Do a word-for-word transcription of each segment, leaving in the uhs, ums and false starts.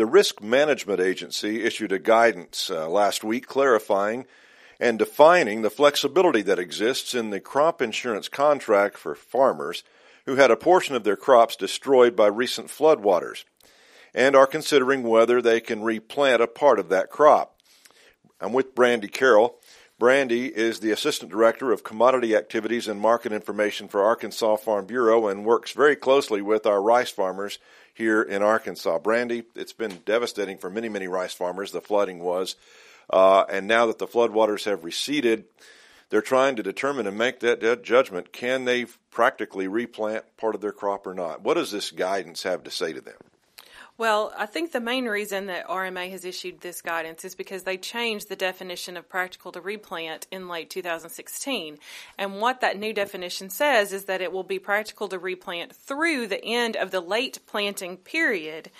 The Risk Management Agency issued a guidance uh, last week clarifying and defining the flexibility that exists in the crop insurance contract for farmers who had a portion of their crops destroyed by recent floodwaters and are considering whether they can replant a part of that crop. I'm with Brandy Carroll. Brandy is the Assistant Director of Commodity Activities and Market Information for Arkansas Farm Bureau and works very closely with our rice farmers here in Arkansas. Brandy, it's been devastating for many, many rice farmers, the flooding was. Uh, and now that the floodwaters have receded, they're trying to determine and make that, that judgment. Can they practically replant part of their crop or not? What does this guidance have to say to them? Well, I think the main reason that R M A has issued this guidance is because they changed the definition of practical to replant in late two thousand sixteen. And what that new definition says is that it will be practical to replant through the end of the late planting period.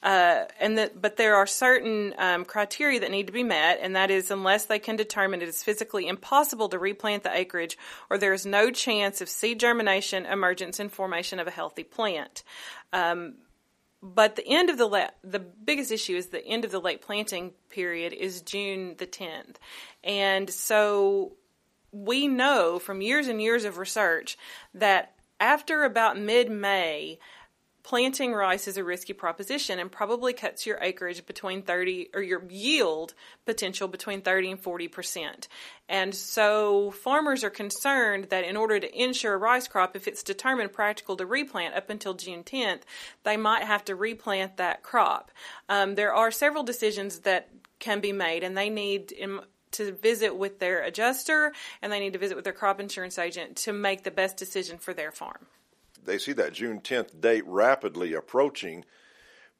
Uh, and that, but there are certain um, criteria that need to be met, and that is unless they can determine it is physically impossible to replant the acreage or there is no chance of seed germination, emergence, and formation of a healthy plant. Um, But the end of the la- the biggest issue is the end of the late planting period is June the tenth. And so we know from years and years of research that after about mid-May, planting rice is a risky proposition and probably cuts your acreage between thirty or your yield potential between thirty and forty percent. And so farmers are concerned that in order to insure a rice crop, if it's determined practical to replant up until June tenth, they might have to replant that crop. Um, there are several decisions that can be made, and they need in, to visit with their adjuster, and they need to visit with their crop insurance agent to make the best decision for their farm. They see that June tenth date rapidly approaching,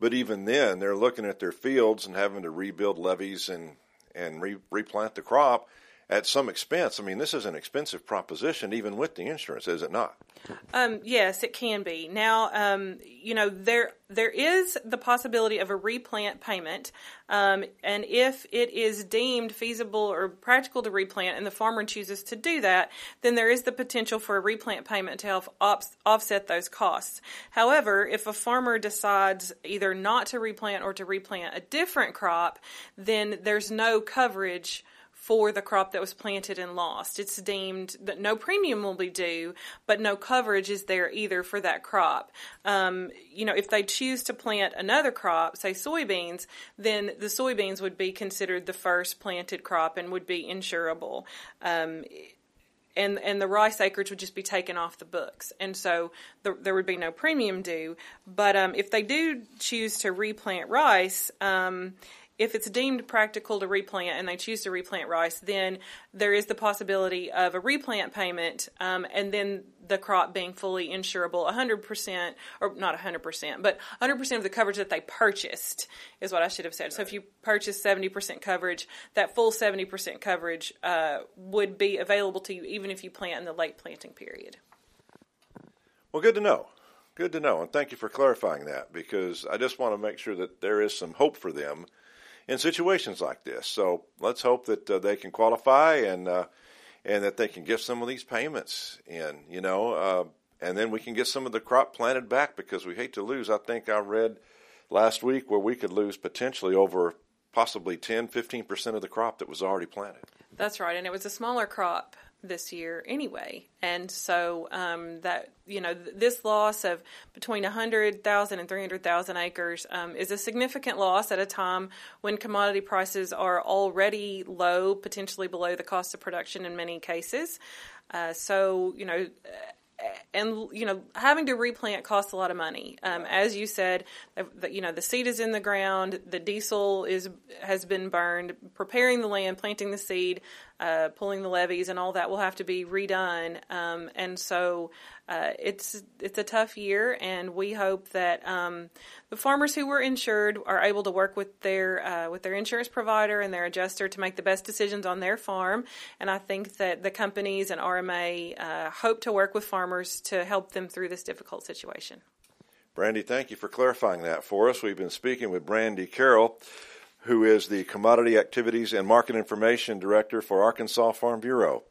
but even then they're looking at their fields and having to rebuild levees and, and re- replant the crop at some expense. I mean, this is an expensive proposition even with the insurance, is it not? Um, yes, it can be. Now, um, you know, there there is the possibility of a replant payment, um, and if it is deemed feasible or practical to replant and the farmer chooses to do that, then there is the potential for a replant payment to help op- offset those costs. However, if a farmer decides either not to replant or to replant a different crop, then there's no coverage for the crop that was planted and lost. It's deemed that no premium will be due, but no coverage is there either for that crop. Um, you know, if they choose to plant another crop, say soybeans, then the soybeans would be considered the first planted crop and would be insurable. Um, and and the rice acreage would just be taken off the books. And so the, there would be no premium due. But um, if they do choose to replant rice, um if it's deemed practical to replant and they choose to replant rice, then there is the possibility of a replant payment um, and then the crop being fully insurable one hundred percent, or not one hundred percent, but one hundred percent of the coverage that they purchased is what I should have said. So if you purchase seventy percent coverage, that full seventy percent coverage uh, would be available to you even if you plant in the late planting period. Well, good to know. Good to know, and thank you for clarifying that, because I just want to make sure that there is some hope for them in situations like this. So let's hope that uh, they can qualify and uh, and that they can get some of these payments in, you know, uh, and then we can get some of the crop planted back, because we hate to lose. I think I read last week where we could lose potentially over possibly ten, fifteen percent of the crop that was already planted. That's right, and it was a smaller crop this year anyway. And so um, that, you know, th- this loss of between one hundred thousand and three hundred thousand acres um, is a significant loss at a time when commodity prices are already low, potentially below the cost of production in many cases. Uh, so, you know, and, you know, having to replant costs a lot of money. Um, as you said, you know, the seed is in the ground, the diesel is has been burned, preparing the land, planting the seed, uh, pulling the levees, and all that will have to be redone. Um, and so uh, it's it's a tough year, and we hope that um, the farmers who were insured are able to work with their uh, with their insurance provider and their adjuster to make the best decisions on their farm. And I think that the companies and R M A uh, hope to work with farmers to help them through this difficult situation. Brandy, thank you for clarifying that for us. We've been speaking with Brandy Carroll, who is the Commodity Activities and Market Information Director for Arkansas Farm Bureau.